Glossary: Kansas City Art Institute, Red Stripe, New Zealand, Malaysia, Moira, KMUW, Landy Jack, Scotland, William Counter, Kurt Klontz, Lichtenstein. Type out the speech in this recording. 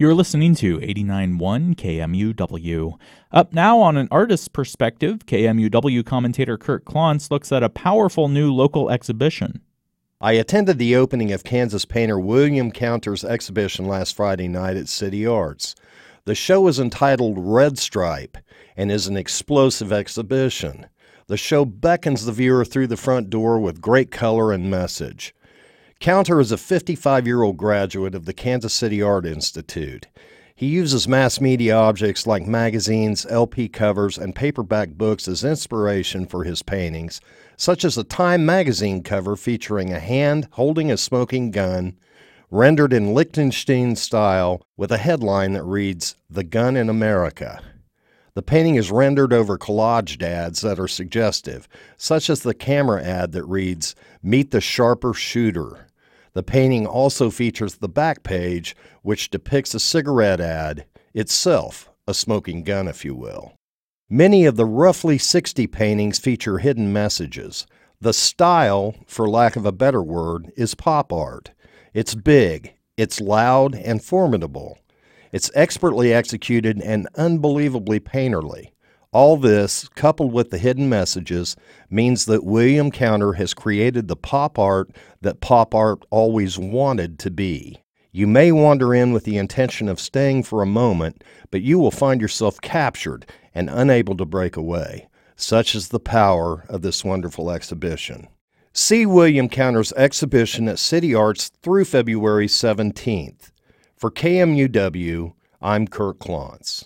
You're listening to 89.1 KMUW. Up now on An Artist's Perspective, KMUW commentator Kurt Klontz looks at a powerful new local exhibition. I attended the opening of Kansas painter William Counter's exhibition last Friday night at City Arts. The show is entitled Red Stripe and is an explosive exhibition. The show beckons the viewer through the front door with great color and message. Counter is a 55-year-old graduate of the Kansas City Art Institute. He uses mass media objects like magazines, LP covers, and paperback books as inspiration for his paintings, such as a Time magazine cover featuring a hand holding a smoking gun, rendered in Lichtenstein style with a headline that reads, "The Gun in America." The painting is rendered over collage ads that are suggestive, such as the camera ad that reads, "Meet the Sharper Shooter." The painting also features the back page, which depicts a cigarette ad, itself a smoking gun, if you will. Many of the roughly 60 paintings feature hidden messages. The style, for lack of a better word, is pop art. It's big, it's loud, and formidable. It's expertly executed and unbelievably painterly. All this, coupled with the hidden messages, means that William Counter has created the pop art that pop art always wanted to be. You may wander in with the intention of staying for a moment, but you will find yourself captured and unable to break away. Such is the power of this wonderful exhibition. See William Counter's exhibition at City Arts through February 17th. For KMUW, I'm Kurt Klontz.